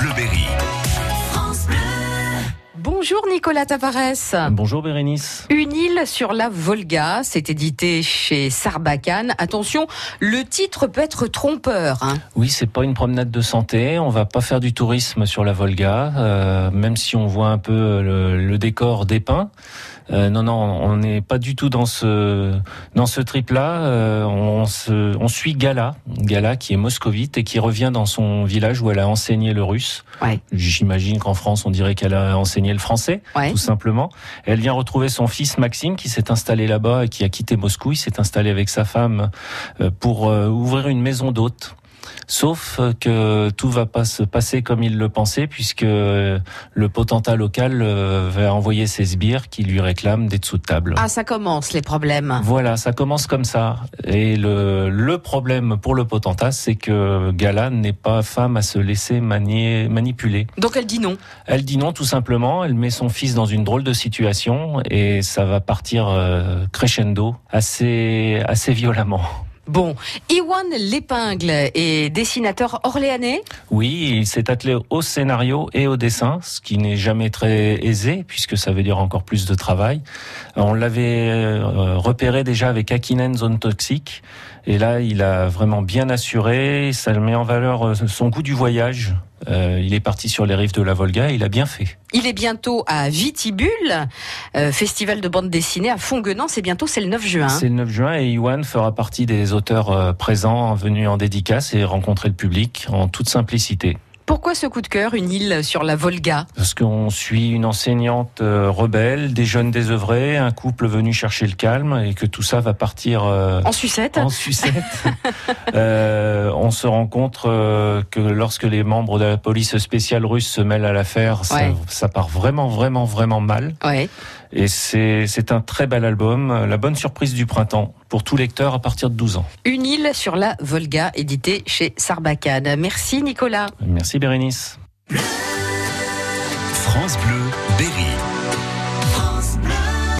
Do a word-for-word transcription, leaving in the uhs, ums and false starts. Bleu Berry. France Bleu. Bonjour Nicolas Tavares. Bonjour Bérénice. Une île sur la Volga, c'est édité chez Sarbacane. Attention, le titre peut être trompeur. Hein. Oui, c'est pas une promenade de santé. On va pas faire du tourisme sur la Volga, euh, même si on voit un peu le, le décor dépeint. Euh, non, non, on n'est pas du tout dans ce dans ce trip-là. Euh, on, se, on suit Gala, Gala qui est moscovite et qui revient dans son village où elle a enseigné le russe. Ouais. J'imagine qu'en France, on dirait qu'elle a enseigné le français, ouais. Tout simplement. Elle vient retrouver son fils Maxime qui s'est installé là-bas et qui a quitté Moscou. Il s'est installé avec sa femme pour ouvrir une maison d'hôtes. Sauf que tout va pas se passer comme il le pensait, puisque le potentat local va envoyer ses sbires qui lui réclament des dessous de table. Ah, ça commence les problèmes. Voilà, ça commence comme ça. Et le, le problème pour le potentat, c'est que Gala n'est pas femme à se laisser manier, manipuler. Donc elle dit non. Elle dit non, tout simplement. Elle met son fils dans une drôle de situation et ça va partir crescendo assez, assez violemment. Bon, Iwan Lépingle est dessinateur orléanais. Oui, il s'est attelé au scénario et au dessin, ce qui n'est jamais très aisé, puisque ça veut dire encore plus de travail. On l'avait repéré déjà avec Akinen Zone Toxique, et là, il a vraiment bien assuré, ça met en valeur son goût du voyage. Euh, il est parti sur les rives de la Volga et il a bien fait. Il est bientôt à Vitibule, euh, festival de bande dessinée à Fonguenance, et bientôt c'est le neuf juin. C'est le neuf juin et Iwan fera partie des auteurs euh, présents, venus en dédicace et rencontrer le public en toute simplicité. Pourquoi ce coup de cœur, une île sur la Volga ? Parce qu'on suit une enseignante euh, rebelle, des jeunes désœuvrés, un couple venu chercher le calme et que tout ça va partir... Euh, en sucette En sucette. euh, on se rend compte euh, que lorsque les membres de la police spéciale russe se mêlent à l'affaire, ça, ouais. ça part vraiment, vraiment, vraiment mal. Ouais. Et c'est, c'est un très bel album, la bonne surprise du printemps pour tout lecteur à partir de douze ans. Une île sur la Volga, édité chez Sarbacane. Merci Nicolas. Merci Bérénice. France Bleu Berry.